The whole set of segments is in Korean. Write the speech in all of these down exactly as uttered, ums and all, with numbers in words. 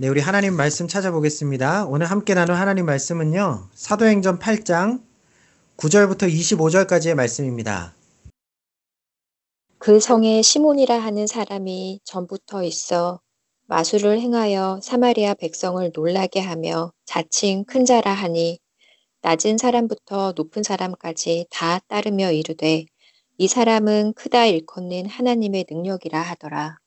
네, 우리 하나님 말씀 찾아보겠습니다. 오늘 함께 나눌 하나님 말씀은요, 사도행전 팔 장 구 절부터 이십오 절까지의 말씀입니다. 그 성에 시몬이라 하는 사람이 전부터 있어 마술을 행하여 사마리아 백성을 놀라게 하며 자칭 큰 자라 하니 낮은 사람부터 높은 사람까지 다 따르며 이르되 이 사람은 크다 일컫는 하나님의 능력이라 하더라.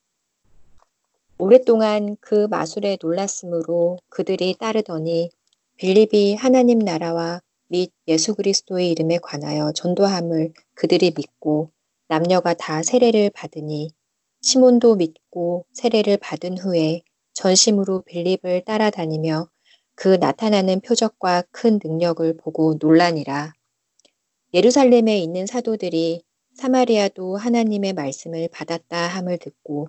오랫동안 그 마술에 놀랐으므로 그들이 따르더니 빌립이 하나님 나라와 및 예수 그리스도의 이름에 관하여 전도함을 그들이 믿고 남녀가 다 세례를 받으니 시몬도 믿고 세례를 받은 후에 전심으로 빌립을 따라다니며 그 나타나는 표적과 큰 능력을 보고 놀라니라. 예루살렘에 있는 사도들이 사마리아도 하나님의 말씀을 받았다 함을 듣고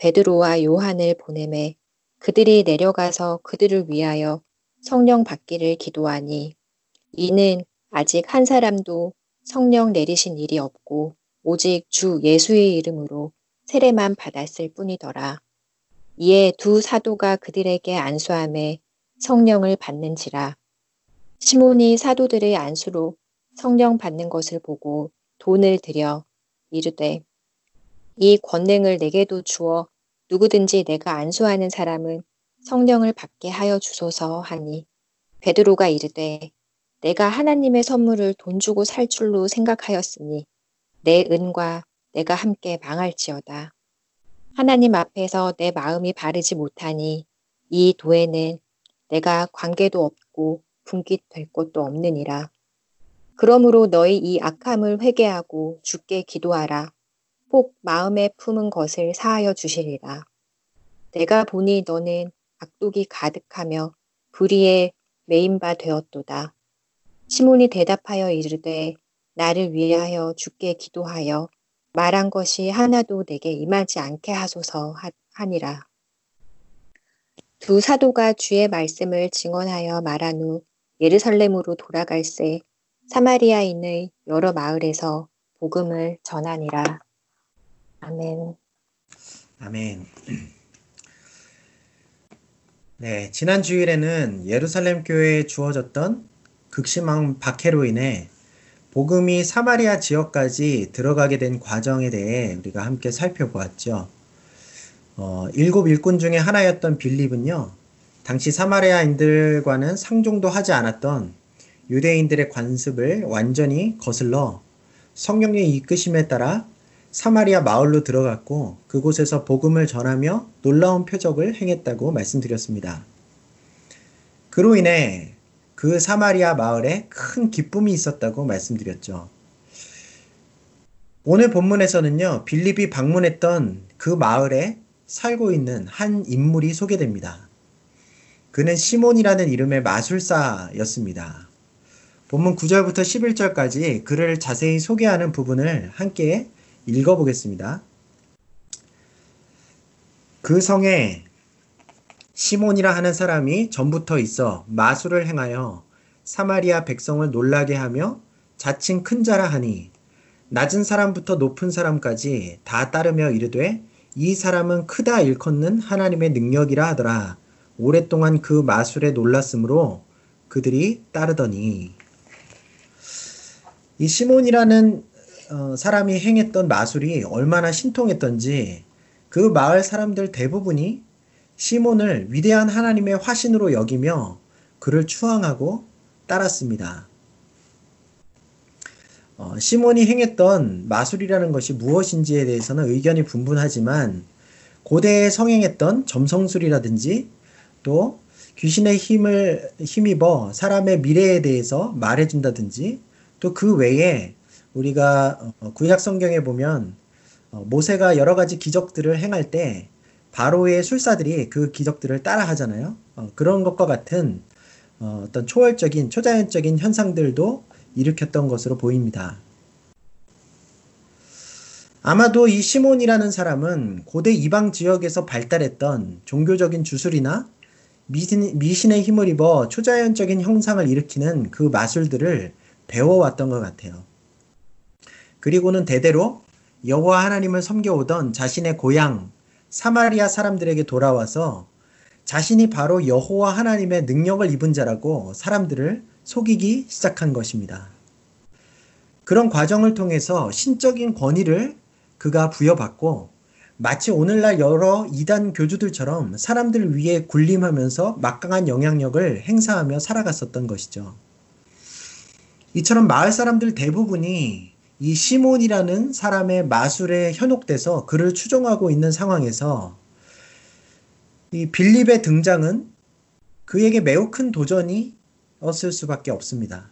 베드로와 요한을 보내매 그들이 내려가서 그들을 위하여 성령 받기를 기도하니 이는 아직 한 사람도 성령 내리신 일이 없고 오직 주 예수의 이름으로 세례만 받았을 뿐이더라. 이에 두 사도가 그들에게 안수하매 성령을 받는지라. 시몬이 사도들의 안수로 성령 받는 것을 보고 돈을 들여 이르되 이 권능을 내게도 주어 누구든지 내가 안수하는 사람은 성령을 받게 하여 주소서 하니 베드로가 이르되 내가 하나님의 선물을 돈 주고 살 줄로 생각하였으니 내 은과 내가 함께 망할지어다. 하나님 앞에서 내 마음이 바르지 못하니 이 도에는 내가 관계도 없고 분깃될 것도 없느니라. 그러므로 너희 이 악함을 회개하고 주께 기도하라. 혹 마음에 품은 것을 사하여 주시리라. 내가 보니 너는 악독이 가득하며 불의에 매인 바 되었도다. 시몬이 대답하여 이르되 나를 위하여 주께 기도하여 말한 것이 하나도 내게 임하지 않게 하소서 하니라. 두 사도가 주의 말씀을 증언하여 말한 후 예루살렘으로 돌아갈새 사마리아인의 여러 마을에서 복음을 전하니라. 아멘. 아멘. 네, 지난 주일에는 예루살렘 교회에 주어졌던 극심한 박해로 인해 복음이 사마리아 지역까지 들어가게 된 과정에 대해 우리가 함께 살펴보았죠. 어, 일곱 일꾼 중에 하나였던 빌립은요, 당시 사마리아인들과는 상종도 하지 않았던 유대인들의 관습을 완전히 거슬러 성령의 이끄심에 따라 사마리아 마을로 들어갔고 그곳에서 복음을 전하며 놀라운 표적을 행했다고 말씀드렸습니다. 그로 인해 그 사마리아 마을에 큰 기쁨이 있었다고 말씀드렸죠. 오늘 본문에서는요, 빌립이 방문했던 그 마을에 살고 있는 한 인물이 소개됩니다. 그는 시몬이라는 이름의 마술사였습니다. 본문 구 절부터 십일 절까지 그를 자세히 소개하는 부분을 함께 읽어보겠습니다. 그 성에 시몬이라 하는 사람이 전부터 있어 마술을 행하여 사마리아 백성을 놀라게 하며 자칭 큰 자라 하니 낮은 사람부터 높은 사람까지 다 따르며 이르되 이 사람은 크다 일컫는 하나님의 능력이라 하더라. 오랫동안 그 마술에 놀랐으므로 그들이 따르더니. 이 시몬이라는 어, 사람이 행했던 마술이 얼마나 신통했던지 그 마을 사람들 대부분이 시몬을 위대한 하나님의 화신으로 여기며 그를 추앙하고 따랐습니다. 어, 시몬이 행했던 마술이라는 것이 무엇인지에 대해서는 의견이 분분하지만 고대에 성행했던 점성술이라든지 또 귀신의 힘을 힘입어 사람의 미래에 대해서 말해준다든지 또 그 외에 우리가 구약 성경에 보면 모세가 여러 가지 기적들을 행할 때 바로의 술사들이 그 기적들을 따라 하잖아요. 그런 것과 같은 어떤 초월적인 초자연적인 현상들도 일으켰던 것으로 보입니다. 아마도 이 시몬이라는 사람은 고대 이방 지역에서 발달했던 종교적인 주술이나 미신, 미신의 힘을 입어 초자연적인 형상을 일으키는 그 마술들을 배워왔던 것 같아요. 그리고는 대대로 여호와 하나님을 섬겨오던 자신의 고향 사마리아 사람들에게 돌아와서 자신이 바로 여호와 하나님의 능력을 입은 자라고 사람들을 속이기 시작한 것입니다. 그런 과정을 통해서 신적인 권위를 그가 부여받고 마치 오늘날 여러 이단 교주들처럼 사람들을 위해 군림하면서 막강한 영향력을 행사하며 살아갔었던 것이죠. 이처럼 마을 사람들 대부분이 이 시몬이라는 사람의 마술에 현혹돼서 그를 추종하고 있는 상황에서 이 빌립의 등장은 그에게 매우 큰 도전이었을 수밖에 없습니다.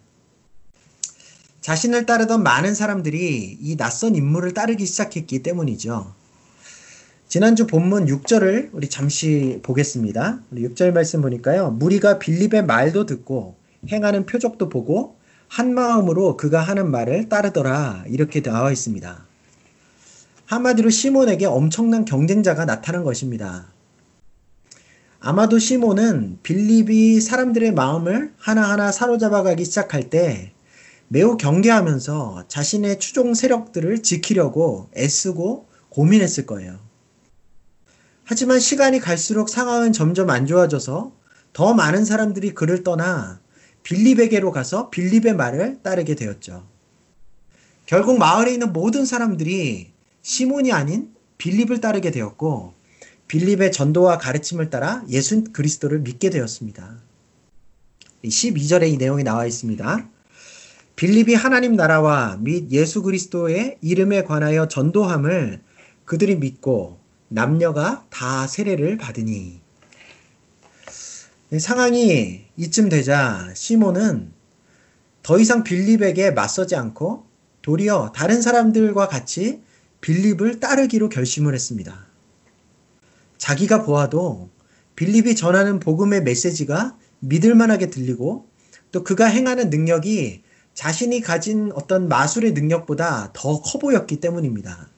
자신을 따르던 많은 사람들이 이 낯선 인물을 따르기 시작했기 때문이죠. 지난주 본문 육 절을 우리 잠시 보겠습니다. 우리 육 절 말씀 보니까요. 무리가 빌립의 말도 듣고 행하는 표적도 보고 한 마음으로 그가 하는 말을 따르더라 이렇게 나와 있습니다. 한마디로 시몬에게 엄청난 경쟁자가 나타난 것입니다. 아마도 시몬은 빌립이 사람들의 마음을 하나하나 사로잡아가기 시작할 때 매우 경계하면서 자신의 추종 세력들을 지키려고 애쓰고 고민했을 거예요. 하지만 시간이 갈수록 상황은 점점 안 좋아져서 더 많은 사람들이 그를 떠나 빌립에게로 가서 빌립의 말을 따르게 되었죠. 결국 마을에 있는 모든 사람들이 시몬이 아닌 빌립을 따르게 되었고 빌립의 전도와 가르침을 따라 예수 그리스도를 믿게 되었습니다. 십이 절에 이 내용이 나와 있습니다. 빌립이 하나님 나라와 및 예수 그리스도의 이름에 관하여 전도함을 그들이 믿고 남녀가 다 세례를 받으니. 상황이 이쯤 되자 시몬은 더 이상 빌립에게 맞서지 않고 도리어 다른 사람들과 같이 빌립을 따르기로 결심을 했습니다. 자기가 보아도 빌립이 전하는 복음의 메시지가 믿을만하게 들리고 또 그가 행하는 능력이 자신이 가진 어떤 마술의 능력보다 더 커 보였기 때문입니다.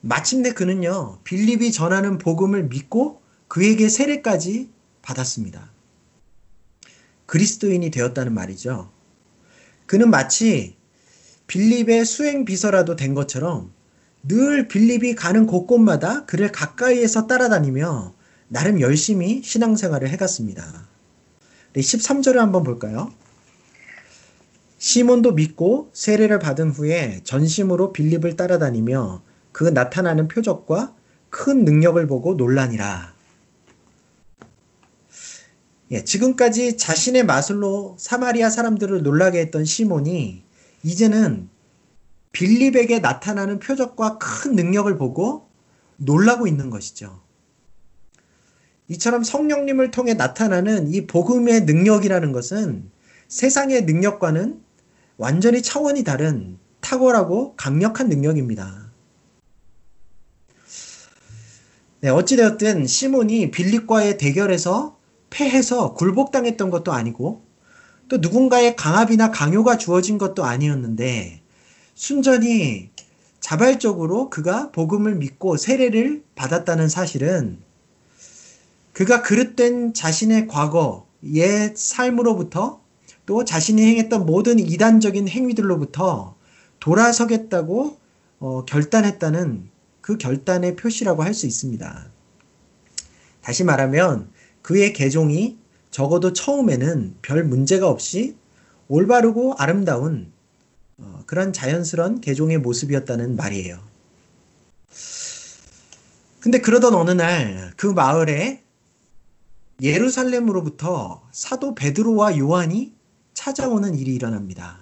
마침내 그는요, 빌립이 전하는 복음을 믿고 그에게 세례까지 받았습니다. 그리스도인이 되었다는 말이죠. 그는 마치 빌립의 수행비서라도 된 것처럼 늘 빌립이 가는 곳곳마다 그를 가까이에서 따라다니며 나름 열심히 신앙생활을 해갔습니다. 십삼 절을 한번 볼까요? 시몬도 믿고 세례를 받은 후에 전심으로 빌립을 따라다니며 그 나타나는 표적과 큰 능력을 보고 놀라니라. 예, 지금까지 자신의 마술로 사마리아 사람들을 놀라게 했던 시몬이 이제는 빌립에게 나타나는 표적과 큰 능력을 보고 놀라고 있는 것이죠. 이처럼 성령님을 통해 나타나는 이 복음의 능력이라는 것은 세상의 능력과는 완전히 차원이 다른 탁월하고 강력한 능력입니다. 네, 어찌되었든 시몬이 빌립과의 대결에서 패해서 굴복당했던 것도 아니고 또 누군가의 강압이나 강요가 주어진 것도 아니었는데 순전히 자발적으로 그가 복음을 믿고 세례를 받았다는 사실은 그가 그릇된 자신의 과거, 옛 삶으로부터 또 자신이 행했던 모든 이단적인 행위들로부터 돌아서겠다고 어, 결단했다는 그 결단의 표시라고 할 수 있습니다. 다시 말하면 그의 개종이 적어도 처음에는 별 문제가 없이 올바르고 아름다운 어, 그런 자연스러운 개종의 모습이었다는 말이에요. 근데 그러던 어느 날 그 마을에 예루살렘으로부터 사도 베드로와 요한이 찾아오는 일이 일어납니다.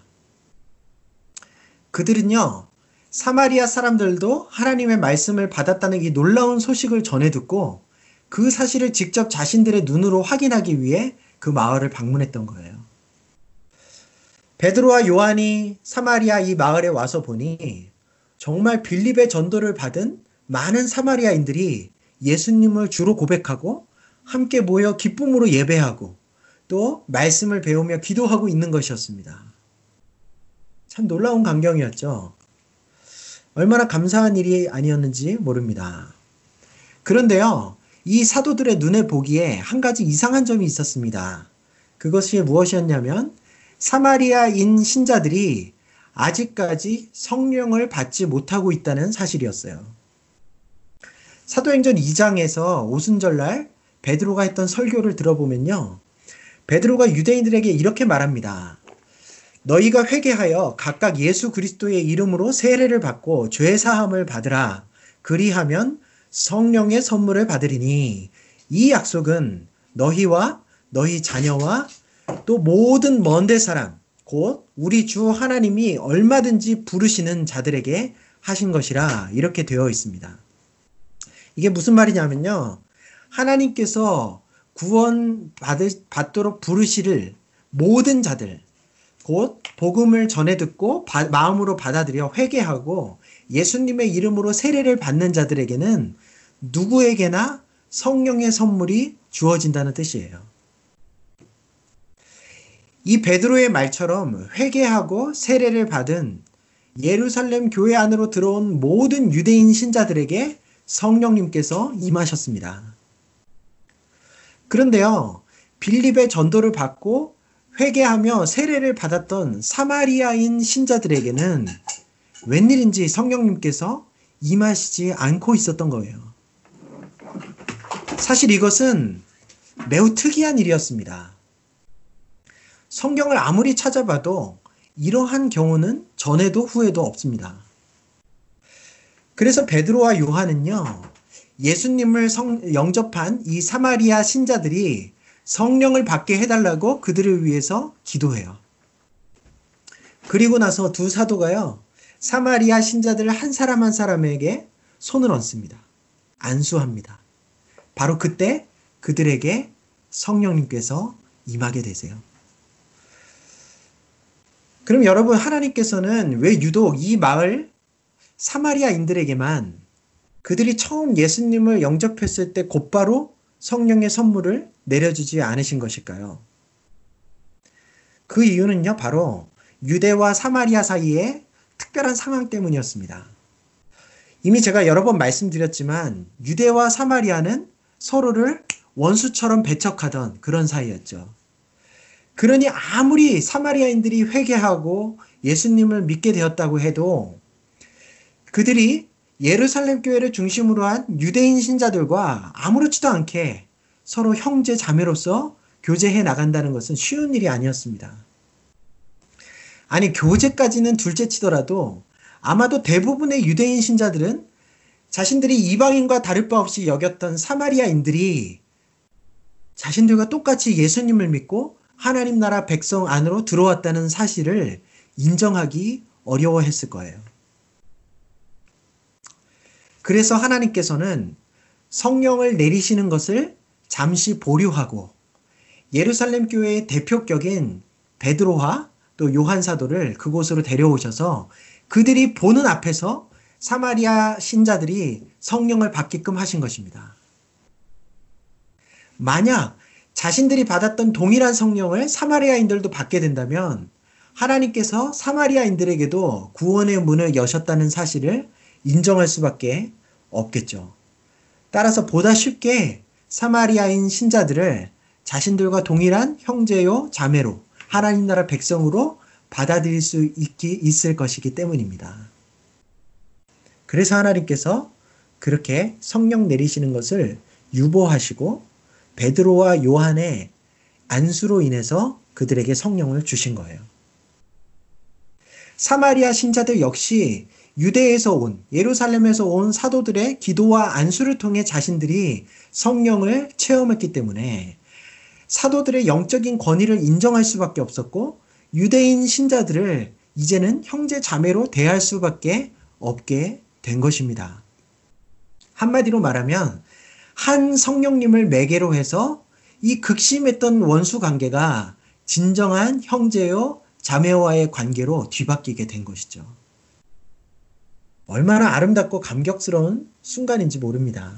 그들은요, 사마리아 사람들도 하나님의 말씀을 받았다는 이 놀라운 소식을 전해 듣고 그 사실을 직접 자신들의 눈으로 확인하기 위해 그 마을을 방문했던 거예요. 베드로와 요한이 사마리아 이 마을에 와서 보니 정말 빌립의 전도를 받은 많은 사마리아인들이 예수님을 주로 고백하고 함께 모여 기쁨으로 예배하고 또 말씀을 배우며 기도하고 있는 것이었습니다. 참 놀라운 광경이었죠. 얼마나 감사한 일이 아니었는지 모릅니다. 그런데요, 이 사도들의 눈에 보기에 한 가지 이상한 점이 있었습니다. 그것이 무엇이었냐면 사마리아인 신자들이 아직까지 성령을 받지 못하고 있다는 사실이었어요. 사도행전 이 장에서 오순절날 베드로가 했던 설교를 들어보면요. 베드로가 유대인들에게 이렇게 말합니다. 너희가 회개하여 각각 예수 그리스도의 이름으로 세례를 받고 죄 사함을 받으라. 그리하면 성령의 선물을 받으리니 이 약속은 너희와 너희 자녀와 또 모든 먼데 사람 곧 우리 주 하나님이 얼마든지 부르시는 자들에게 하신 것이라 이렇게 되어 있습니다. 이게 무슨 말이냐면요. 하나님께서 구원 받을, 받도록 부르시를 모든 자들 곧 복음을 전해 듣고 바, 마음으로 받아들여 회개하고 예수님의 이름으로 세례를 받는 자들에게는 누구에게나 성령의 선물이 주어진다는 뜻이에요. 이 베드로의 말처럼 회개하고 세례를 받은 예루살렘 교회 안으로 들어온 모든 유대인 신자들에게 성령님께서 임하셨습니다. 그런데요, 빌립의 전도를 받고 회개하며 세례를 받았던 사마리아인 신자들에게는 웬일인지 성령님께서 임하시지 않고 있었던 거예요. 사실 이것은 매우 특이한 일이었습니다. 성경을 아무리 찾아봐도 이러한 경우는 전에도 후에도 없습니다. 그래서 베드로와 요한은요, 예수님을 성, 영접한 이 사마리아 신자들이 성령을 받게 해달라고 그들을 위해서 기도해요. 그리고 나서 두 사도가요, 사마리아 신자들 한 사람 한 사람에게 손을 얹습니다. 안수합니다. 바로 그때 그들에게 성령님께서 임하게 되세요. 그럼 여러분, 하나님께서는 왜 유독 이 마을 사마리아인들에게만 그들이 처음 예수님을 영접했을 때 곧바로 성령의 선물을 내려주지 않으신 것일까요? 그 이유는요, 바로 유대와 사마리아 사이의 특별한 상황 때문이었습니다. 이미 제가 여러 번 말씀드렸지만 유대와 사마리아는 서로를 원수처럼 배척하던 그런 사이였죠. 그러니 아무리 사마리아인들이 회개하고 예수님을 믿게 되었다고 해도 그들이 예루살렘 교회를 중심으로 한 유대인 신자들과 아무렇지도 않게 서로 형제 자매로서 교제해 나간다는 것은 쉬운 일이 아니었습니다. 아니, 교제까지는 둘째치더라도 아마도 대부분의 유대인 신자들은 자신들이 이방인과 다를 바 없이 여겼던 사마리아인들이 자신들과 똑같이 예수님을 믿고 하나님 나라 백성 안으로 들어왔다는 사실을 인정하기 어려워했을 거예요. 그래서 하나님께서는 성령을 내리시는 것을 잠시 보류하고 예루살렘 교회의 대표격인 베드로와 또 요한 사도를 그곳으로 데려오셔서 그들이 보는 앞에서 사마리아 신자들이 성령을 받게끔 하신 것입니다. 만약 자신들이 받았던 동일한 성령을 사마리아인들도 받게 된다면 하나님께서 사마리아인들에게도 구원의 문을 여셨다는 사실을 인정할 수밖에 없겠죠. 따라서 보다 쉽게 사마리아인 신자들을 자신들과 동일한 형제요 자매로 하나님 나라 백성으로 받아들일 수 있기, 있을 것이기 때문입니다. 그래서 하나님께서 그렇게 성령 내리시는 것을 유보하시고 베드로와 요한의 안수로 인해서 그들에게 성령을 주신 거예요. 사마리아 신자들 역시 유대에서 온, 예루살렘에서 온 사도들의 기도와 안수를 통해 자신들이 성령을 체험했기 때문에 사도들의 영적인 권위를 인정할 수밖에 없었고 유대인 신자들을 이제는 형제 자매로 대할 수밖에 없게 된 것입니다. 한마디로 말하면 한 성령님을 매개로 해서 이 극심했던 원수 관계가 진정한 형제요 자매와의 관계로 뒤바뀌게 된 것이죠. 얼마나 아름답고 감격스러운 순간인지 모릅니다.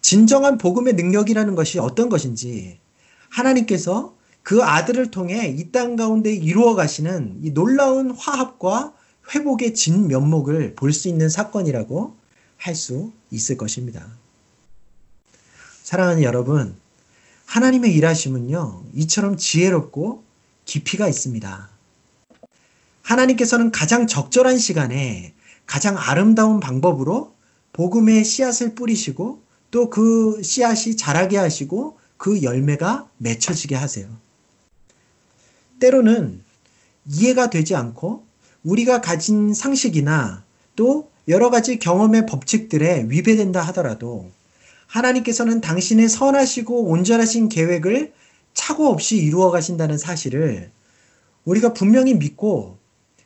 진정한 복음의 능력이라는 것이 어떤 것인지 하나님께서 그 아들을 통해 이 땅 가운데 이루어 가시는 이 놀라운 화합과 회복의 진면목을 볼 수 있는 사건이라고 할 수 있을 것입니다. 사랑하는 여러분, 하나님의 일하심은요, 이처럼 지혜롭고 깊이가 있습니다. 하나님께서는 가장 적절한 시간에 가장 아름다운 방법으로 복음의 씨앗을 뿌리시고 또 그 씨앗이 자라게 하시고 그 열매가 맺혀지게 하세요. 때로는 이해가 되지 않고 우리가 가진 상식이나 또 여러 가지 경험의 법칙들에 위배된다 하더라도 하나님께서는 당신의 선하시고 온전하신 계획을 착오 없이 이루어 가신다는 사실을 우리가 분명히 믿고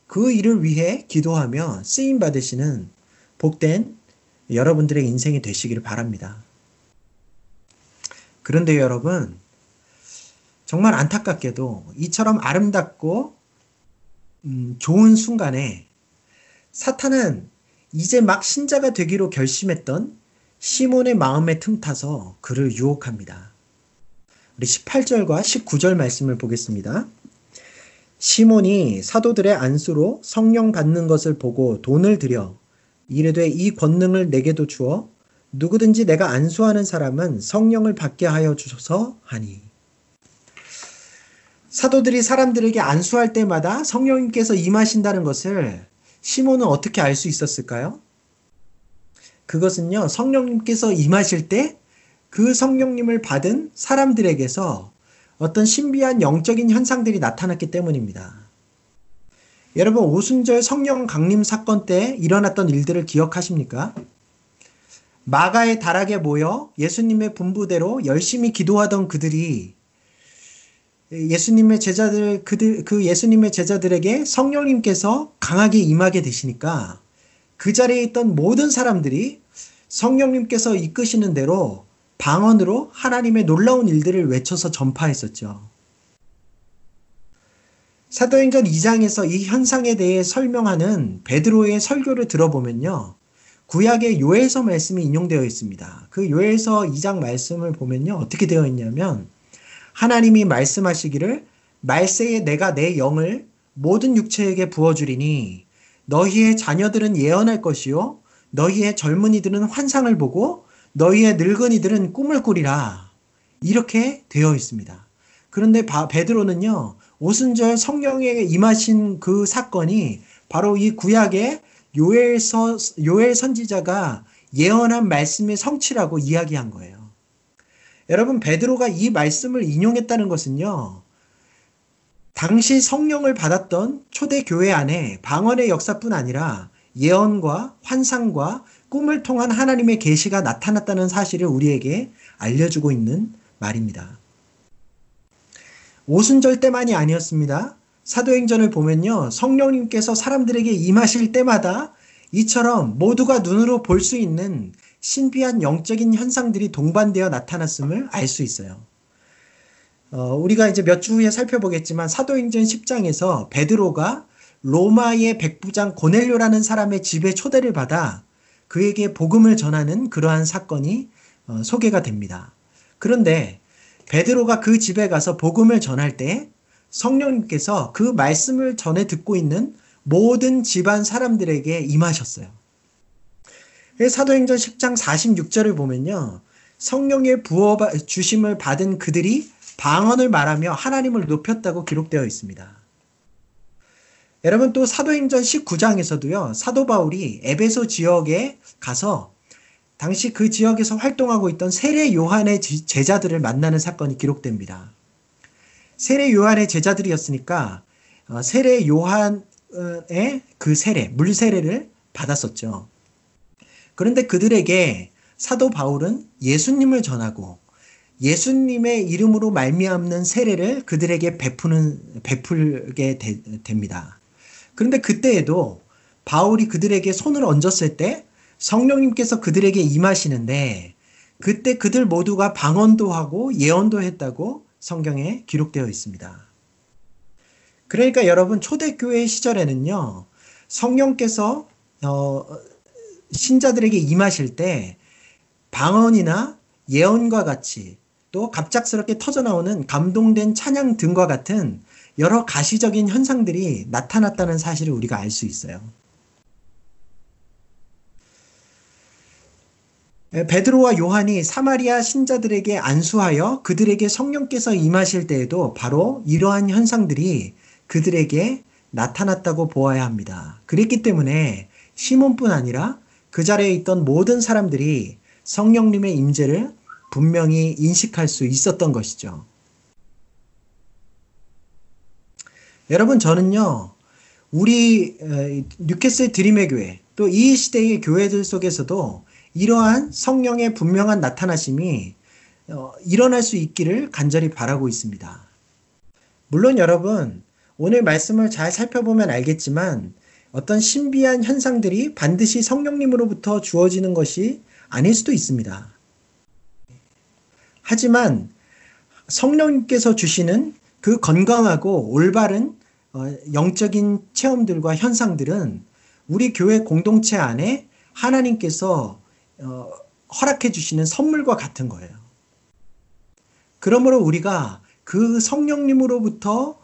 그 일을 위해 기도하며 쓰임 받으시는 복된 여러분들의 인생이 되시기를 바랍니다. 그런데 여러분, 정말 안타깝게도 이처럼 아름답고 음, 좋은 순간에 사탄은 이제 막 신자가 되기로 결심했던 시몬의 마음에 틈타서 그를 유혹합니다. 우리 십팔 절과 십구 절 말씀을 보겠습니다. 시몬이 사도들의 안수로 성령 받는 것을 보고 돈을 들여 이르되 이 권능을 내게도 주어 누구든지 내가 안수하는 사람은 성령을 받게 하여 주소서 하니, 사도들이 사람들에게 안수할 때마다 성령님께서 임하신다는 것을 시몬은 어떻게 알 수 있었을까요? 그것은요, 성령님께서 임하실 때 그 성령님을 받은 사람들에게서 어떤 신비한 영적인 현상들이 나타났기 때문입니다. 여러분, 오순절 성령 강림 사건 때 일어났던 일들을 기억하십니까? 마가의 다락에 모여 예수님의 분부대로 열심히 기도하던 그들이 예수님의 제자들, 그들, 그 예수님의 제자들에게 성령님께서 강하게 임하게 되시니까 그 자리에 있던 모든 사람들이 성령님께서 이끄시는 대로 방언으로 하나님의 놀라운 일들을 외쳐서 전파했었죠. 사도행전 이 장에서 이 현상에 대해 설명하는 베드로의 설교를 들어보면요, 구약의 요엘서 말씀이 인용되어 있습니다. 그 요엘서 이 장 말씀을 보면요, 어떻게 되어 있냐면 하나님이 말씀하시기를 말세에 내가 내 영을 모든 육체에게 부어주리니 너희의 자녀들은 예언할 것이요 너희의 젊은이들은 환상을 보고 너희의 늙은이들은 꿈을 꾸리라, 이렇게 되어 있습니다. 그런데 바, 베드로는요, 오순절 성령에 임하신 그 사건이 바로 이 구약의 요엘서, 요엘 선지자가 예언한 말씀의 성취라고 이야기한 거예요. 여러분, 베드로가 이 말씀을 인용했다는 것은요, 당시 성령을 받았던 초대교회 안에 방언의 역사뿐 아니라 예언과 환상과 꿈을 통한 하나님의 계시가 나타났다는 사실을 우리에게 알려주고 있는 말입니다. 오순절 때만이 아니었습니다. 사도행전을 보면요, 성령님께서 사람들에게 임하실 때마다 이처럼 모두가 눈으로 볼 수 있는 신비한 영적인 현상들이 동반되어 나타났음을 알 수 있어요. 어, 우리가 이제 몇 주 후에 살펴보겠지만 사도행전 십 장에서 베드로가 로마의 백부장 고넬료라는 사람의 집에 초대를 받아 그에게 복음을 전하는 그러한 사건이 어, 소개가 됩니다. 그런데 베드로가 그 집에 가서 복음을 전할 때 성령님께서 그 말씀을 전해 듣고 있는 모든 집안 사람들에게 임하셨어요. 사도행전 십 장 사십육 절을 보면요, 성령의 부어 주심을 받은 그들이 방언을 말하며 하나님을 높였다고 기록되어 있습니다. 여러분, 또 사도행전 십구 장에서도요, 사도 바울이 에베소 지역에 가서 당시 그 지역에서 활동하고 있던 세례 요한의 제자들을 만나는 사건이 기록됩니다. 세례 요한의 제자들이었으니까 세례 요한의 그 세례, 물세례를 받았었죠. 그런데 그들에게 사도 바울은 예수님을 전하고 예수님의 이름으로 말미암는 세례를 그들에게 베푸는, 베풀게 되, 됩니다. 그런데 그때에도 바울이 그들에게 손을 얹었을 때 성령님께서 그들에게 임하시는데 그때 그들 모두가 방언도 하고 예언도 했다고 성경에 기록되어 있습니다. 그러니까 여러분, 초대교회 시절에는요, 성령께서 어, 신자들에게 임하실 때 방언이나 예언과 같이 또 갑작스럽게 터져나오는 감동된 찬양 등과 같은 여러 가시적인 현상들이 나타났다는 사실을 우리가 알 수 있어요. 베드로와 요한이 사마리아 신자들에게 안수하여 그들에게 성령께서 임하실 때에도 바로 이러한 현상들이 그들에게 나타났다고 보아야 합니다. 그랬기 때문에 시몬뿐 아니라 그 자리에 있던 모든 사람들이 성령님의 임재를 분명히 인식할 수 있었던 것이죠. 여러분, 저는요, 우리 뉴캐슬 드림의 교회, 또 이 시대의 교회들 속에서도 이러한 성령의 분명한 나타나심이 일어날 수 있기를 간절히 바라고 있습니다. 물론 여러분, 오늘 말씀을 잘 살펴보면 알겠지만 어떤 신비한 현상들이 반드시 성령님으로부터 주어지는 것이 아닐 수도 있습니다. 하지만 성령님께서 주시는 그 건강하고 올바른 영적인 체험들과 현상들은 우리 교회 공동체 안에 하나님께서 허락해 주시는 선물과 같은 거예요. 그러므로 우리가 그 성령님으로부터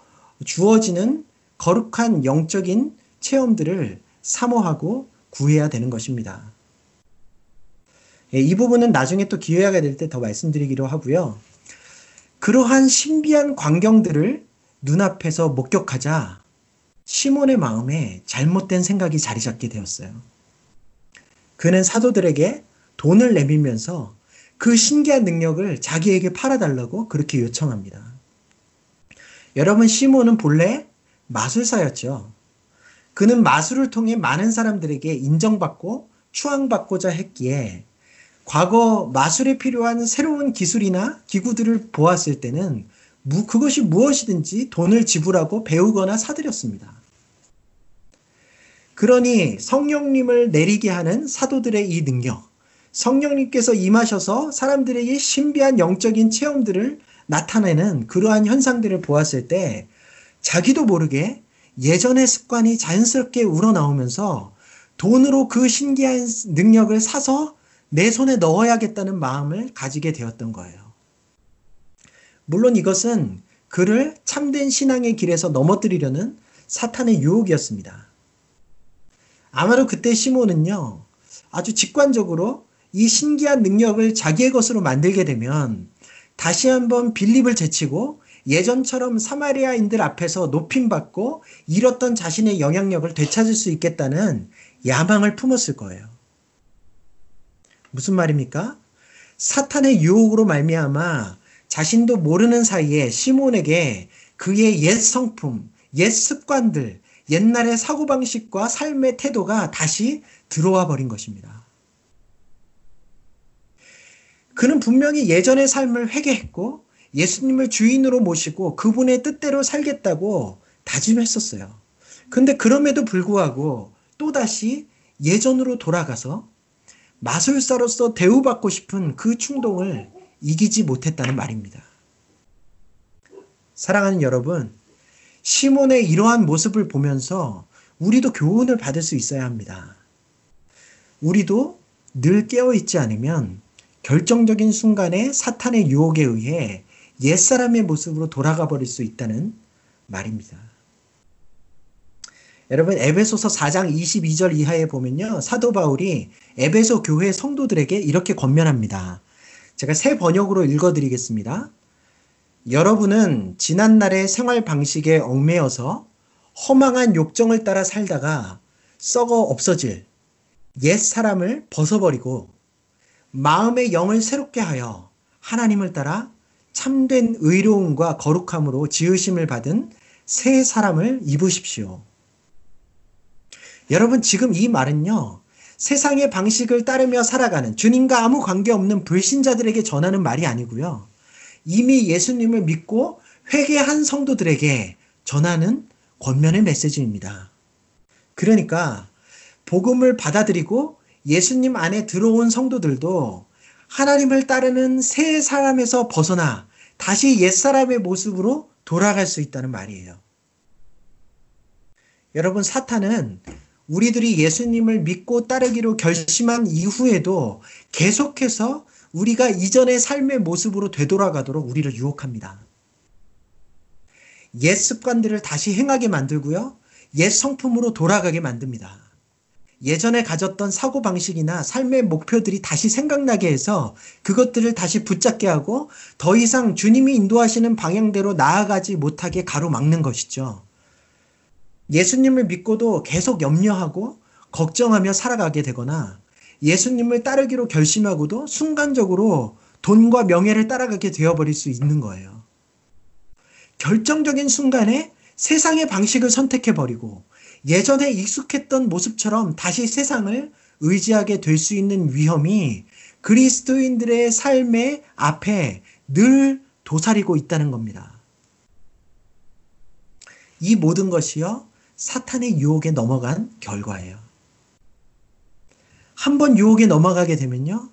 주어지는 거룩한 영적인 체험들을 사모하고 구해야 되는 것입니다. 이 부분은 나중에 또 기회가 될 때 더 말씀드리기로 하고요. 그러한 신비한 광경들을 눈앞에서 목격하자 시몬의 마음에 잘못된 생각이 자리 잡게 되었어요. 그는 사도들에게 돈을 내밀면서 그 신기한 능력을 자기에게 팔아달라고 그렇게 요청합니다. 여러분, 시몬은 본래 마술사였죠. 그는 마술을 통해 많은 사람들에게 인정받고 추앙받고자 했기에 과거 마술에 필요한 새로운 기술이나 기구들을 보았을 때는 그것이 무엇이든지 돈을 지불하고 배우거나 사들였습니다. 그러니 성령님을 내리게 하는 사도들의 이 능력, 성령님께서 임하셔서 사람들에게 신비한 영적인 체험들을 나타내는 그러한 현상들을 보았을 때 자기도 모르게 예전의 습관이 자연스럽게 우러나오면서 돈으로 그 신기한 능력을 사서 내 손에 넣어야겠다는 마음을 가지게 되었던 거예요. 물론 이것은 그를 참된 신앙의 길에서 넘어뜨리려는 사탄의 유혹이었습니다. 아마도 그때 시몬은요, 아주 직관적으로 이 신기한 능력을 자기의 것으로 만들게 되면 다시 한번 빌립을 제치고 예전처럼 사마리아인들 앞에서 높임받고 잃었던 자신의 영향력을 되찾을 수 있겠다는 야망을 품었을 거예요. 무슨 말입니까? 사탄의 유혹으로 말미암아 자신도 모르는 사이에 시몬에게 그의 옛 성품, 옛 습관들, 옛날의 사고방식과 삶의 태도가 다시 들어와 버린 것입니다. 그는 분명히 예전의 삶을 회개했고 예수님을 주인으로 모시고 그분의 뜻대로 살겠다고 다짐했었어요. 근데 그럼에도 불구하고 또다시 예전으로 돌아가서 마술사로서 대우받고 싶은 그 충동을 이기지 못했다는 말입니다. 사랑하는 여러분, 시몬의 이러한 모습을 보면서 우리도 교훈을 받을 수 있어야 합니다. 우리도 늘 깨어있지 않으면 결정적인 순간에 사탄의 유혹에 의해 옛사람의 모습으로 돌아가 버릴 수 있다는 말입니다. 여러분, 에베소서 사 장 이십이 절 이하에 보면요, 사도 바울이 에베소 교회 성도들에게 이렇게 권면합니다. 제가 새 번역으로 읽어드리겠습니다. 여러분은 지난날의 생활 방식에 얽매여서 허망한 욕정을 따라 살다가 썩어 없어질 옛사람을 벗어버리고 마음의 영을 새롭게 하여 하나님을 따라 참된 의로움과 거룩함으로 지으심을 받은 새 사람을 입으십시오. 여러분, 지금 이 말은요, 세상의 방식을 따르며 살아가는 주님과 아무 관계없는 불신자들에게 전하는 말이 아니고요, 이미 예수님을 믿고 회개한 성도들에게 전하는 권면의 메시지입니다. 그러니까 복음을 받아들이고 예수님 안에 들어온 성도들도 하나님을 따르는 새 사람에서 벗어나 다시 옛사람의 모습으로 돌아갈 수 있다는 말이에요. 여러분, 사탄은 우리들이 예수님을 믿고 따르기로 결심한 이후에도 계속해서 우리가 이전의 삶의 모습으로 되돌아가도록 우리를 유혹합니다. 옛 습관들을 다시 행하게 만들고요, 옛 성품으로 돌아가게 만듭니다. 예전에 가졌던 사고방식이나 삶의 목표들이 다시 생각나게 해서 그것들을 다시 붙잡게 하고 더 이상 주님이 인도하시는 방향대로 나아가지 못하게 가로막는 것이죠. 예수님을 믿고도 계속 염려하고 걱정하며 살아가게 되거나 예수님을 따르기로 결심하고도 순간적으로 돈과 명예를 따라가게 되어버릴 수 있는 거예요. 결정적인 순간에 세상의 방식을 선택해버리고 예전에 익숙했던 모습처럼 다시 세상을 의지하게 될 수 있는 위험이 그리스도인들의 삶의 앞에 늘 도사리고 있다는 겁니다. 이 모든 것이요, 사탄의 유혹에 넘어간 결과예요. 한번 유혹에 넘어가게 되면요,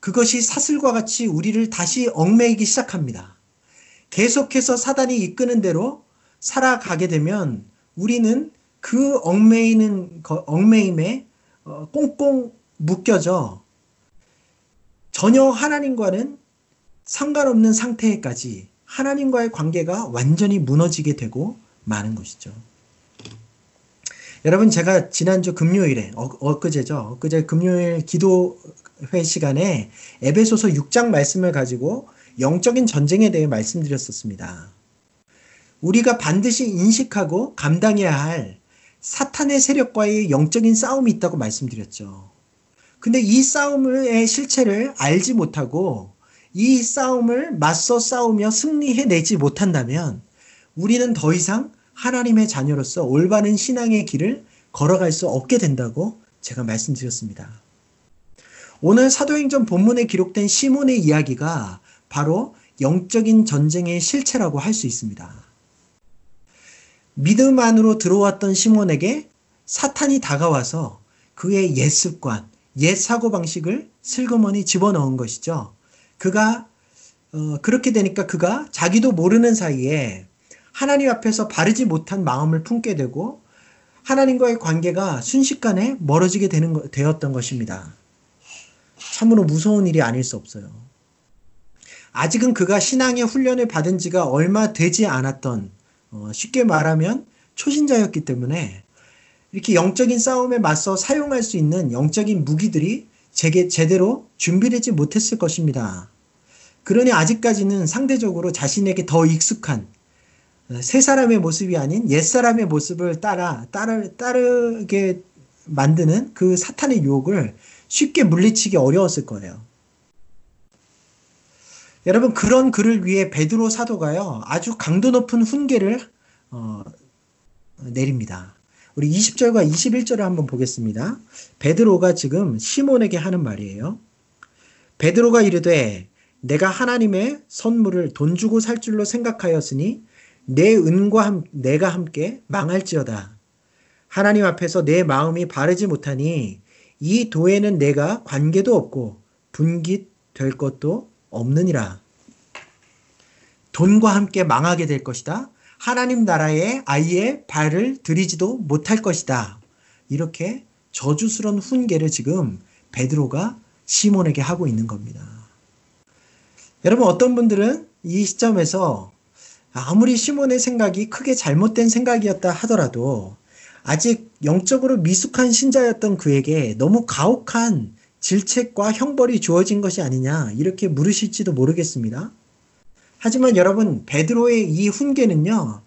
그것이 사슬과 같이 우리를 다시 얽매이기 시작합니다. 계속해서 사단이 이끄는 대로 살아가게 되면 우리는 그 얽매이는, 얽매임에 꽁꽁 묶여져 전혀 하나님과는 상관없는 상태에까지 하나님과의 관계가 완전히 무너지게 되고 마는 것이죠. 여러분, 제가 지난주 금요일에, 어, 엊그제죠. 엊그제 금요일 기도회 시간에 에베소서 육 장 말씀을 가지고 영적인 전쟁에 대해 말씀드렸었습니다. 우리가 반드시 인식하고 감당해야 할 사탄의 세력과의 영적인 싸움이 있다고 말씀드렸죠. 근데 이 싸움의 실체를 알지 못하고 이 싸움을 맞서 싸우며 승리해내지 못한다면 우리는 더 이상 하나님의 자녀로서 올바른 신앙의 길을 걸어갈 수 없게 된다고 제가 말씀드렸습니다. 오늘 사도행전 본문에 기록된 시몬의 이야기가 바로 영적인 전쟁의 실체라고 할 수 있습니다. 믿음 안으로 들어왔던 시몬에게 사탄이 다가와서 그의 옛 습관, 옛 사고방식을 슬그머니 집어넣은 것이죠. 그가 어, 그렇게 되니까 그가 자기도 모르는 사이에 하나님 앞에서 바르지 못한 마음을 품게 되고 하나님과의 관계가 순식간에 멀어지게 되는, 되었던 것입니다. 참으로 무서운 일이 아닐 수 없어요. 아직은 그가 신앙의 훈련을 받은 지가 얼마 되지 않았던, 어, 쉽게 말하면 초신자였기 때문에 이렇게 영적인 싸움에 맞서 사용할 수 있는 영적인 무기들이 제게, 제대로 준비되지 못했을 것입니다. 그러니 아직까지는 상대적으로 자신에게 더 익숙한 새 사람의 모습이 아닌 옛사람의 모습을 따라, 따라, 따르게 만드는 그 사탄의 유혹을 쉽게 물리치기 어려웠을 거예요. 여러분, 그런 그를 위해 베드로 사도가요, 아주 강도 높은 훈계를, 어, 내립니다. 우리 이십 절과 이십일 절을 한번 보겠습니다. 베드로가 지금 시몬에게 하는 말이에요. 베드로가 이르되, 내가 하나님의 선물을 돈 주고 살 줄로 생각하였으니 내 은과 함, 내가 함께 망할지어다. 하나님 앞에서 내 마음이 바르지 못하니 이 도에는 내가 관계도 없고 분깃될 것도 없느니라. 돈과 함께 망하게 될 것이다. 하나님 나라에 아예 발을 들이지도 못할 것이다. 이렇게 저주스러운 훈계를 지금 베드로가 시몬에게 하고 있는 겁니다. 여러분, 어떤 분들은 이 시점에서 아무리 시몬의 생각이 크게 잘못된 생각이었다 하더라도 아직 영적으로 미숙한 신자였던 그에게 너무 가혹한 질책과 형벌이 주어진 것이 아니냐, 이렇게 물으실지도 모르겠습니다. 하지만 여러분, 베드로의 이 훈계는요,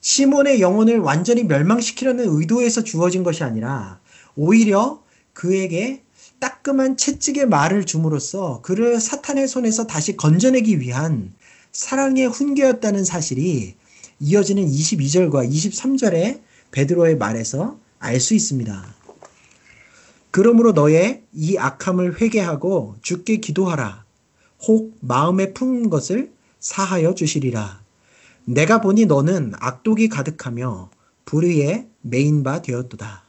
시몬의 영혼을 완전히 멸망시키려는 의도에서 주어진 것이 아니라 오히려 그에게 따끔한 채찍의 말을 줌으로써 그를 사탄의 손에서 다시 건져내기 위한 사랑의 훈계였다는 사실이 이어지는 이십이 절과 이십삼 절의 베드로의 말에서 알 수 있습니다. 그러므로 너의 이 악함을 회개하고 주께 기도하라. 혹 마음에 품은 것을 사하여 주시리라. 내가 보니 너는 악독이 가득하며 불의의 메인바 되었도다.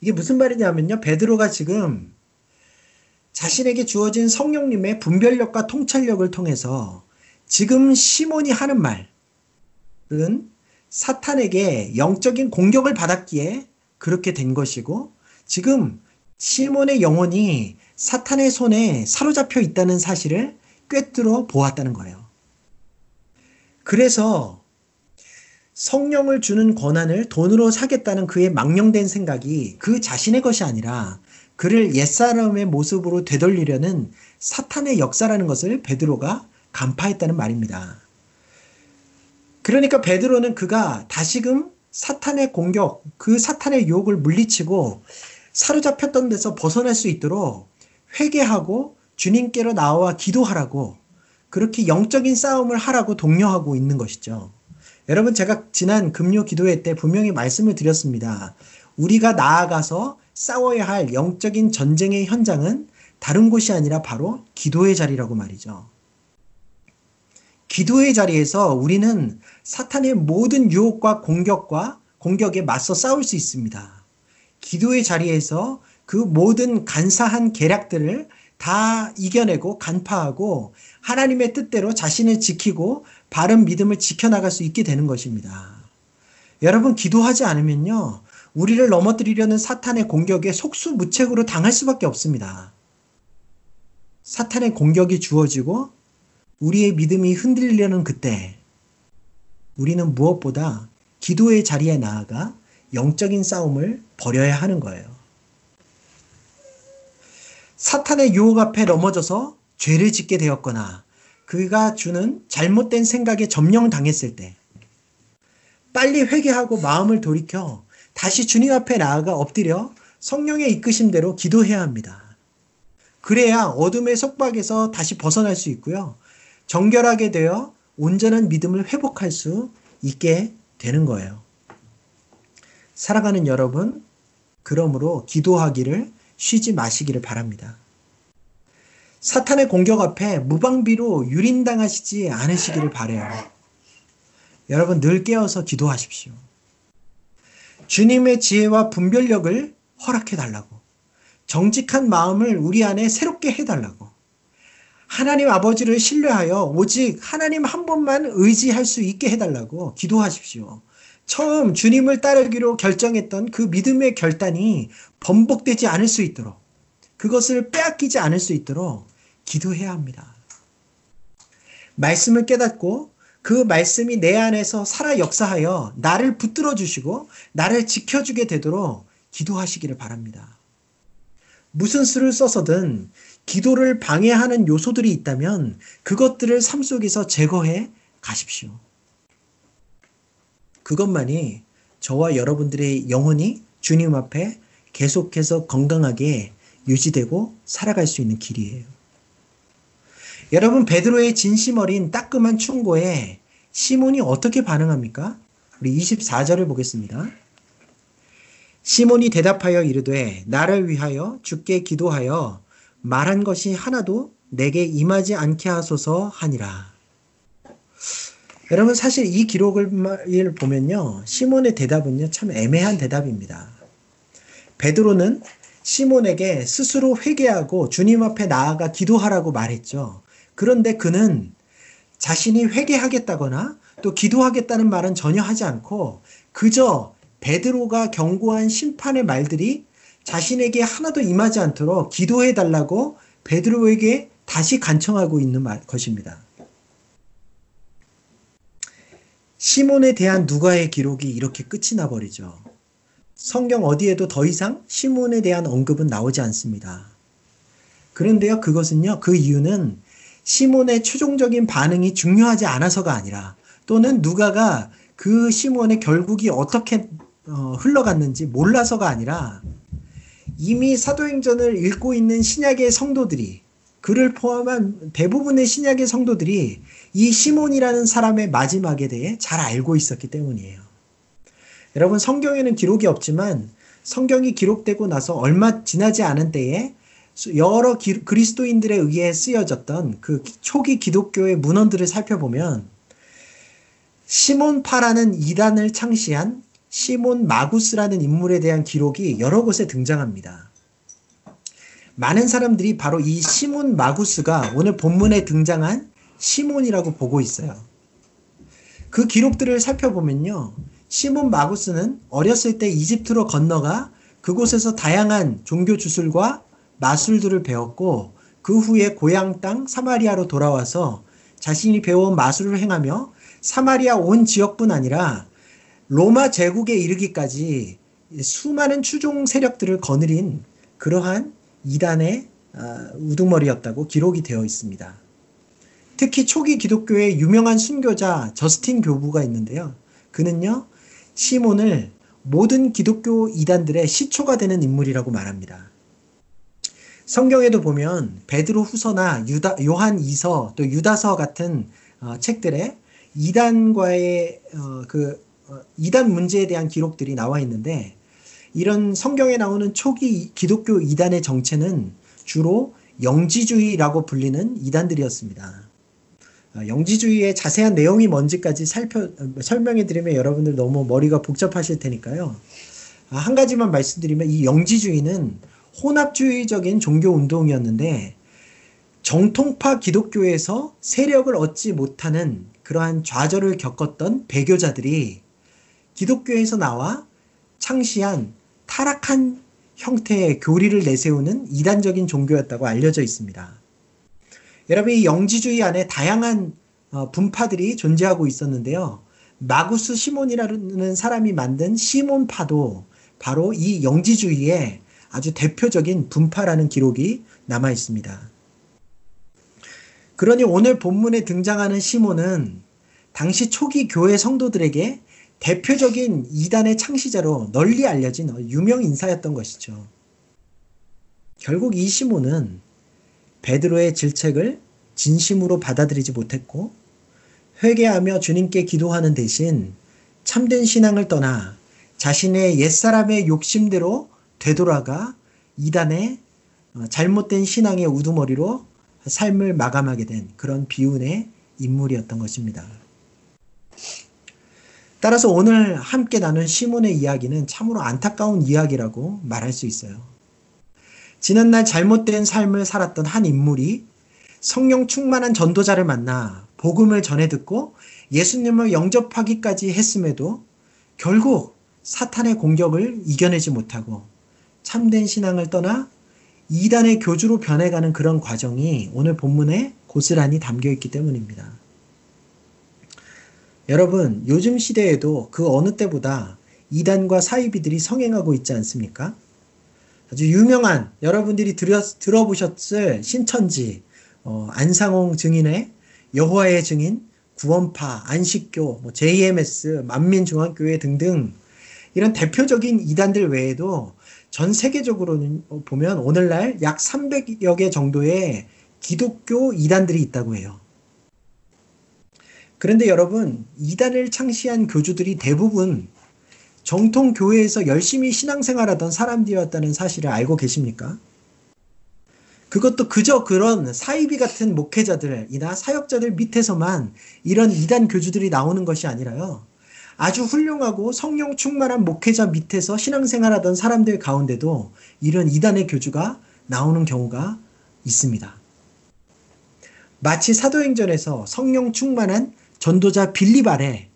이게 무슨 말이냐면요, 베드로가 지금 자신에게 주어진 성령님의 분별력과 통찰력을 통해서 지금 시몬이 하는 말은 사탄에게 영적인 공격을 받았기에 그렇게 된 것이고, 지금 시몬의 영혼이 사탄의 손에 사로잡혀 있다는 사실을 꿰뚫어 보았다는 거예요. 그래서 성령을 주는 권한을 돈으로 사겠다는 그의 망령된 생각이 그 자신의 것이 아니라 그를 옛사람의 모습으로 되돌리려는 사탄의 역사라는 것을 베드로가 간파했다는 말입니다. 그러니까 베드로는 그가 다시금 사탄의 공격, 그 사탄의 유혹을 물리치고 사로잡혔던 데서 벗어날 수 있도록 회개하고 주님께로 나와 기도하라고, 그렇게 영적인 싸움을 하라고 독려하고 있는 것이죠. 여러분, 제가 지난 금요 기도회 때 분명히 말씀을 드렸습니다. 우리가 나아가서 싸워야 할 영적인 전쟁의 현장은 다른 곳이 아니라 바로 기도의 자리라고 말이죠. 기도의 자리에서 우리는 사탄의 모든 유혹과 공격과 공격에 맞서 싸울 수 있습니다. 기도의 자리에서 그 모든 간사한 계략들을 다 이겨내고 간파하고 하나님의 뜻대로 자신을 지키고 바른 믿음을 지켜나갈 수 있게 되는 것입니다. 여러분, 기도하지 않으면요, 우리를 넘어뜨리려는 사탄의 공격에 속수무책으로 당할 수밖에 없습니다. 사탄의 공격이 주어지고 우리의 믿음이 흔들리려는 그때, 우리는 무엇보다 기도의 자리에 나아가 영적인 싸움을 벌여야 하는 거예요. 사탄의 유혹 앞에 넘어져서 죄를 짓게 되었거나 그가 주는 잘못된 생각에 점령당했을 때, 빨리 회개하고 마음을 돌이켜 다시 주님 앞에 나아가 엎드려 성령의 이끄심대로 기도해야 합니다. 그래야 어둠의 속박에서 다시 벗어날 수 있고요, 정결하게 되어 온전한 믿음을 회복할 수 있게 되는 거예요. 사랑하는 여러분, 그러므로 기도하기를 쉬지 마시기를 바랍니다. 사탄의 공격 앞에 무방비로 유린당하시지 않으시기를 바라요. 여러분, 늘 깨어서 기도하십시오. 주님의 지혜와 분별력을 허락해달라고, 정직한 마음을 우리 안에 새롭게 해달라고, 하나님 아버지를 신뢰하여 오직 하나님 한 번만 의지할 수 있게 해달라고 기도하십시오. 처음 주님을 따르기로 결정했던 그 믿음의 결단이 번복되지 않을 수 있도록, 그것을 빼앗기지 않을 수 있도록 기도해야 합니다. 말씀을 깨닫고 그 말씀이 내 안에서 살아 역사하여 나를 붙들어 주시고 나를 지켜주게 되도록 기도하시기를 바랍니다. 무슨 수를 써서든 기도를 방해하는 요소들이 있다면 그것들을 삶 속에서 제거해 가십시오. 그것만이 저와 여러분들의 영혼이 주님 앞에 계속해서 건강하게 유지되고 살아갈 수 있는 길이에요. 여러분, 베드로의 진심 어린 따끔한 충고에 시몬이 어떻게 반응합니까? 우리 이십사 절을 보겠습니다. 시몬이 대답하여 이르되 나를 위하여 주께 기도하여 말한 것이 하나도 내게 임하지 않게 하소서 하니라. 여러분, 사실 이 기록을 보면요, 시몬의 대답은요 참 애매한 대답입니다. 베드로는 시몬에게 스스로 회개하고 주님 앞에 나아가 기도하라고 말했죠. 그런데 그는 자신이 회개하겠다거나 또 기도하겠다는 말은 전혀 하지 않고 그저 베드로가 경고한 심판의 말들이 자신에게 하나도 임하지 않도록 기도해달라고 베드로에게 다시 간청하고 있는 것입니다. 시몬에 대한 누가의 기록이 이렇게 끝이 나버리죠. 성경 어디에도 더 이상 시몬에 대한 언급은 나오지 않습니다. 그런데요, 그것은요, 그 이유는 시몬의 최종적인 반응이 중요하지 않아서가 아니라, 또는 누가가 그 시몬의 결국이 어떻게 어, 흘러갔는지 몰라서가 아니라, 이미 사도행전을 읽고 있는 신약의 성도들이, 그를 포함한 대부분의 신약의 성도들이 이 시몬이라는 사람의 마지막에 대해 잘 알고 있었기 때문이에요. 여러분, 성경에는 기록이 없지만 성경이 기록되고 나서 얼마 지나지 않은 때에 여러 기, 그리스도인들에 의해 쓰여졌던 그 초기 기독교의 문헌들을 살펴보면 시몬파라는 이단을 창시한 시몬 마구스라는 인물에 대한 기록이 여러 곳에 등장합니다. 많은 사람들이 바로 이 시몬 마구스가 오늘 본문에 등장한 시몬이라고 보고 있어요. 그 기록들을 살펴보면요, 시몬 마구스는 어렸을 때 이집트로 건너가 그곳에서 다양한 종교 주술과 마술들을 배웠고, 그 후에 고향 땅 사마리아로 돌아와서 자신이 배워온 마술을 행하며 사마리아 온 지역뿐 아니라 로마 제국에 이르기까지 수많은 추종 세력들을 거느린 그러한 이단의 우두머리였다고 기록이 되어 있습니다. 특히 초기 기독교의 유명한 순교자 저스틴 교부가 있는데요, 그는요 시몬을 모든 기독교 이단들의 시초가 되는 인물이라고 말합니다. 성경에도 보면 베드로 후서나 유다, 요한 이서 또 유다서 같은 어, 책들에 이단과의 어, 그 어, 이단 문제에 대한 기록들이 나와 있는데, 이런 성경에 나오는 초기 기독교 이단의 정체는 주로 영지주의라고 불리는 이단들이었습니다. 영지주의의 자세한 내용이 뭔지까지 살펴, 설명해 드리면 여러분들 너무 머리가 복잡하실 테니까요. 한 가지만 말씀드리면, 이 영지주의는 혼합주의적인 종교운동이었는데 정통파 기독교에서 세력을 얻지 못하는 그러한 좌절을 겪었던 배교자들이 기독교에서 나와 창시한 타락한 형태의 교리를 내세우는 이단적인 종교였다고 알려져 있습니다. 여러분, 이 영지주의 안에 다양한 분파들이 존재하고 있었는데요. 마구스 시몬이라는 사람이 만든 시몬파도 바로 이 영지주의의 아주 대표적인 분파라는 기록이 남아 있습니다. 그러니 오늘 본문에 등장하는 시몬은 당시 초기 교회 성도들에게 대표적인 이단의 창시자로 널리 알려진 유명 인사였던 것이죠. 결국 이 시몬은 베드로의 질책을 진심으로 받아들이지 못했고, 회개하며 주님께 기도하는 대신 참된 신앙을 떠나 자신의 옛사람의 욕심대로 되돌아가 이단의 잘못된 신앙의 우두머리로 삶을 마감하게 된 그런 비운의 인물이었던 것입니다. 따라서 오늘 함께 나눈 시몬의 이야기는 참으로 안타까운 이야기라고 말할 수 있어요. 지난날 잘못된 삶을 살았던 한 인물이 성령 충만한 전도자를 만나 복음을 전해 듣고 예수님을 영접하기까지 했음에도 결국 사탄의 공격을 이겨내지 못하고 참된 신앙을 떠나 이단의 교주로 변해가는 그런 과정이 오늘 본문에 고스란히 담겨있기 때문입니다. 여러분, 요즘 시대에도 그 어느 때보다 이단과 사이비들이 성행하고 있지 않습니까? 아주 유명한, 여러분들이 들여, 들어보셨을 신천지, 어, 안상홍 증인의 여호와의 증인, 구원파, 안식교, 뭐 제이엠에스, 만민중앙교회 등등 이런 대표적인 이단들 외에도 전 세계적으로 보면 오늘날 약 삼백여 개 정도의 기독교 이단들이 있다고 해요. 그런데 여러분, 이단을 창시한 교주들이 대부분 정통교회에서 열심히 신앙생활하던 사람들이었다는 사실을 알고 계십니까? 그것도 그저 그런 사이비 같은 목회자들이나 사역자들 밑에서만 이런 이단 교주들이 나오는 것이 아니라요. 아주 훌륭하고 성령 충만한 목회자 밑에서 신앙생활하던 사람들 가운데도 이런 이단의 교주가 나오는 경우가 있습니다. 마치 사도행전에서 성령 충만한 전도자 빌립 아래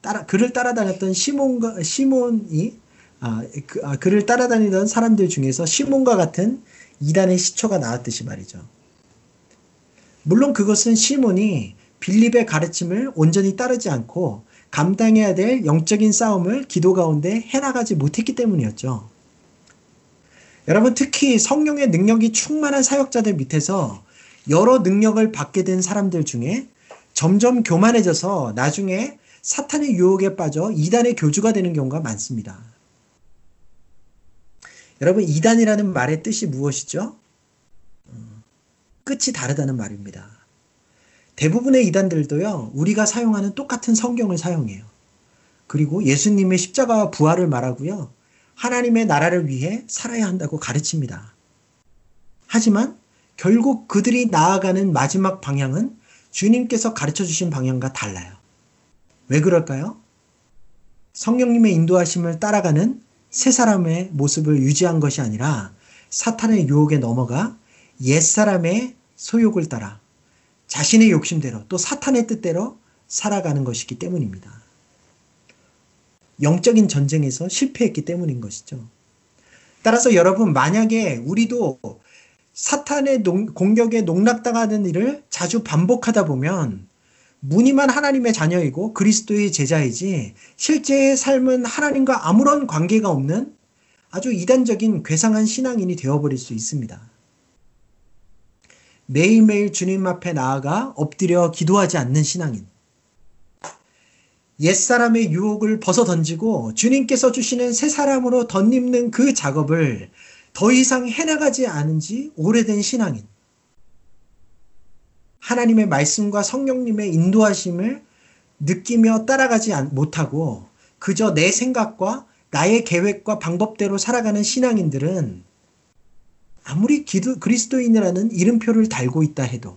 따라, 그를 따라다녔던 시몬과, 시몬이 아, 그, 아, 그를 따라다니던 사람들 중에서 시몬과 같은 이단의 시초가 나왔듯이 말이죠. 물론 그것은 시몬이 빌립의 가르침을 온전히 따르지 않고 감당해야 될 영적인 싸움을 기도 가운데 해나가지 못했기 때문이었죠. 여러분, 특히 성령의 능력이 충만한 사역자들 밑에서 여러 능력을 받게 된 사람들 중에 점점 교만해져서 나중에 사탄의 유혹에 빠져 이단의 교주가 되는 경우가 많습니다. 여러분, 이단이라는 말의 뜻이 무엇이죠? 끝이 다르다는 말입니다. 대부분의 이단들도요, 우리가 사용하는 똑같은 성경을 사용해요. 그리고 예수님의 십자가와 부활을 말하고요, 하나님의 나라를 위해 살아야 한다고 가르칩니다. 하지만 결국 그들이 나아가는 마지막 방향은 주님께서 가르쳐주신 방향과 달라요. 왜 그럴까요? 성령님의 인도하심을 따라가는 새 사람의 모습을 유지한 것이 아니라 사탄의 유혹에 넘어가 옛사람의 소욕을 따라 자신의 욕심대로 또 사탄의 뜻대로 살아가는 것이기 때문입니다. 영적인 전쟁에서 실패했기 때문인 것이죠. 따라서 여러분, 만약에 우리도 사탄의 농, 공격에 농락당하는 일을 자주 반복하다 보면 무늬만 하나님의 자녀이고 그리스도의 제자이지 실제의 삶은 하나님과 아무런 관계가 없는 아주 이단적인 괴상한 신앙인이 되어버릴 수 있습니다. 매일매일 주님 앞에 나아가 엎드려 기도하지 않는 신앙인. 옛사람의 유혹을 벗어던지고 주님께서 주시는 새 사람으로 덧입는 그 작업을 더 이상 해나가지 않은 지 오래된 신앙인, 하나님의 말씀과 성령님의 인도하심을 느끼며 따라가지 못하고 그저 내 생각과 나의 계획과 방법대로 살아가는 신앙인들은 아무리 기도, 그리스도인이라는 이름표를 달고 있다 해도,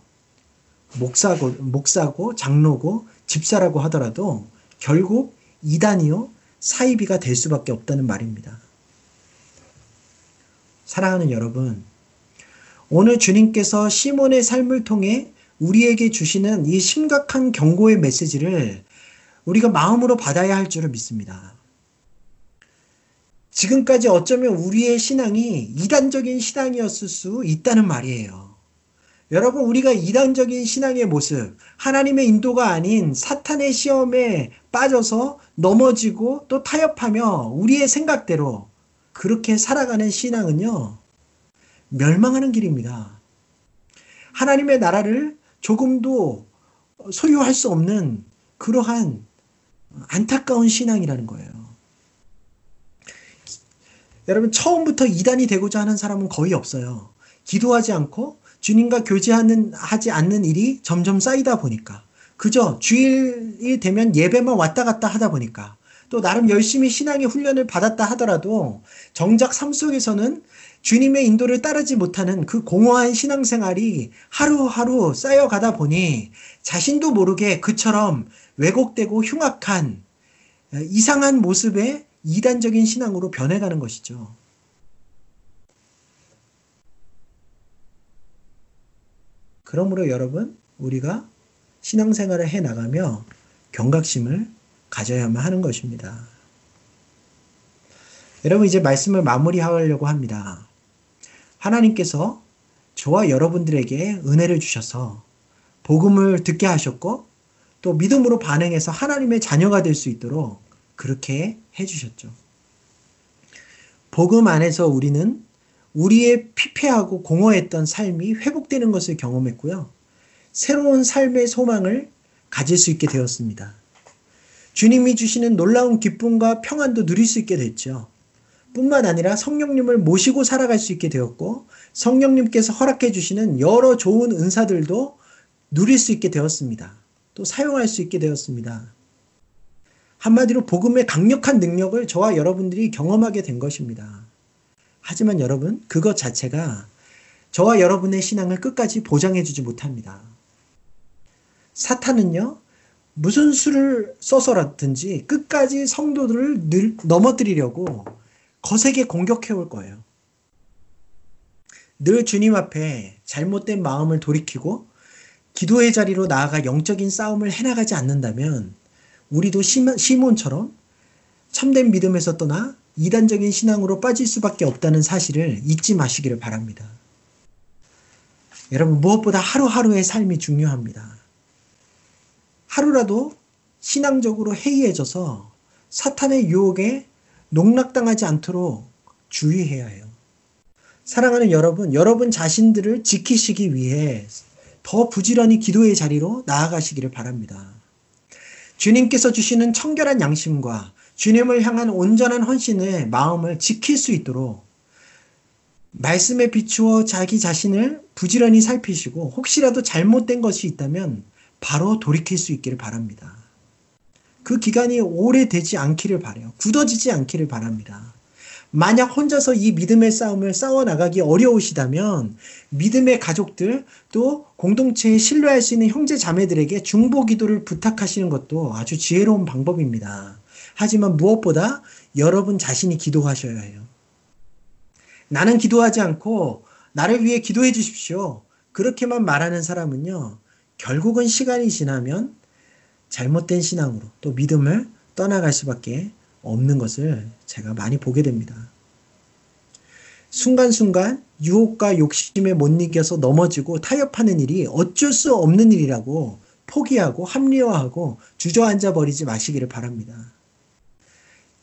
목사고, 목사고 장로고 집사라고 하더라도 결국 이단이요 사이비가 될 수밖에 없다는 말입니다. 사랑하는 여러분, 오늘 주님께서 시몬의 삶을 통해 우리에게 주시는 이 심각한 경고의 메시지를 우리가 마음으로 받아야 할 줄을 믿습니다. 지금까지 어쩌면 우리의 신앙이 이단적인 신앙이었을 수 있다는 말이에요. 여러분, 우리가 이단적인 신앙의 모습, 하나님의 인도가 아닌 사탄의 시험에 빠져서 넘어지고 또 타협하며 우리의 생각대로 그렇게 살아가는 신앙은요, 멸망하는 길입니다. 하나님의 나라를 조금도 소유할 수 없는 그러한 안타까운 신앙이라는 거예요. 여러분, 처음부터 이단이 되고자 하는 사람은 거의 없어요. 기도하지 않고 주님과 교제하는, 하지 않는 일이 점점 쌓이다 보니까, 그저 주일이 되면 예배만 왔다 갔다 하다 보니까, 또 나름 열심히 신앙의 훈련을 받았다 하더라도 정작 삶 속에서는 주님의 인도를 따르지 못하는 그 공허한 신앙생활이 하루하루 쌓여가다 보니 자신도 모르게 그처럼 왜곡되고 흉악한 이상한 모습의 이단적인 신앙으로 변해가는 것이죠. 그러므로 여러분, 우리가 신앙생활을 해나가며 경각심을 가져야만 하는 것입니다. 여러분, 이제 말씀을 마무리하려고 합니다. 하나님께서 저와 여러분들에게 은혜를 주셔서 복음을 듣게 하셨고, 또 믿음으로 반응해서 하나님의 자녀가 될 수 있도록 그렇게 해주셨죠. 복음 안에서 우리는 우리의 피폐하고 공허했던 삶이 회복되는 것을 경험했고요, 새로운 삶의 소망을 가질 수 있게 되었습니다. 주님이 주시는 놀라운 기쁨과 평안도 누릴 수 있게 됐죠. 뿐만 아니라 성령님을 모시고 살아갈 수 있게 되었고, 성령님께서 허락해 주시는 여러 좋은 은사들도 누릴 수 있게 되었습니다. 또 사용할 수 있게 되었습니다. 한마디로 복음의 강력한 능력을 저와 여러분들이 경험하게 된 것입니다. 하지만 여러분, 그것 자체가 저와 여러분의 신앙을 끝까지 보장해 주지 못합니다. 사탄은요, 무슨 수를 써서라든지 끝까지 성도들을 늘 넘어뜨리려고 거세게 공격해올 거예요. 늘 주님 앞에 잘못된 마음을 돌이키고 기도의 자리로 나아가 영적인 싸움을 해나가지 않는다면 우리도 시몬처럼 참된 믿음에서 떠나 이단적인 신앙으로 빠질 수밖에 없다는 사실을 잊지 마시기를 바랍니다. 여러분, 무엇보다 하루하루의 삶이 중요합니다. 하루라도 신앙적으로 해이해져서 사탄의 유혹에 농락당하지 않도록 주의해야 해요. 사랑하는 여러분, 여러분 자신들을 지키시기 위해 더 부지런히 기도의 자리로 나아가시기를 바랍니다. 주님께서 주시는 청결한 양심과 주님을 향한 온전한 헌신의 마음을 지킬 수 있도록 말씀에 비추어 자기 자신을 부지런히 살피시고, 혹시라도 잘못된 것이 있다면 바로 돌이킬 수 있기를 바랍니다. 그 기간이 오래되지 않기를 바라요. 굳어지지 않기를 바랍니다. 만약 혼자서 이 믿음의 싸움을 싸워나가기 어려우시다면 믿음의 가족들, 또 공동체에 신뢰할 수 있는 형제 자매들에게 중보 기도를 부탁하시는 것도 아주 지혜로운 방법입니다. 하지만 무엇보다 여러분 자신이 기도하셔야 해요. 나는 기도하지 않고 나를 위해 기도해 주십시오, 그렇게만 말하는 사람은요, 결국은 시간이 지나면 잘못된 신앙으로, 또 믿음을 떠나갈 수밖에 없는 것을 제가 많이 보게 됩니다. 순간순간 유혹과 욕심에 못 이겨서 넘어지고 타협하는 일이 어쩔 수 없는 일이라고 포기하고 합리화하고 주저앉아 버리지 마시기를 바랍니다.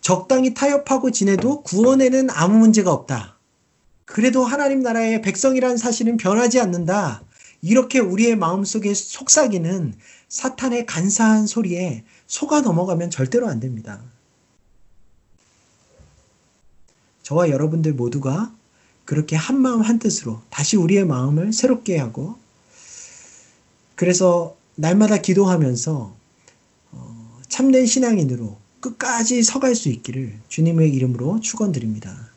적당히 타협하고 지내도 구원에는 아무 문제가 없다, 그래도 하나님 나라의 백성이라는 사실은 변하지 않는다, 이렇게 우리의 마음속에 속삭이는 사탄의 간사한 소리에 속아 넘어가면 절대로 안 됩니다. 저와 여러분들 모두가 그렇게 한마음 한뜻으로 다시 우리의 마음을 새롭게 하고, 그래서 날마다 기도하면서 참된 신앙인으로 끝까지 서갈 수 있기를 주님의 이름으로 축원드립니다.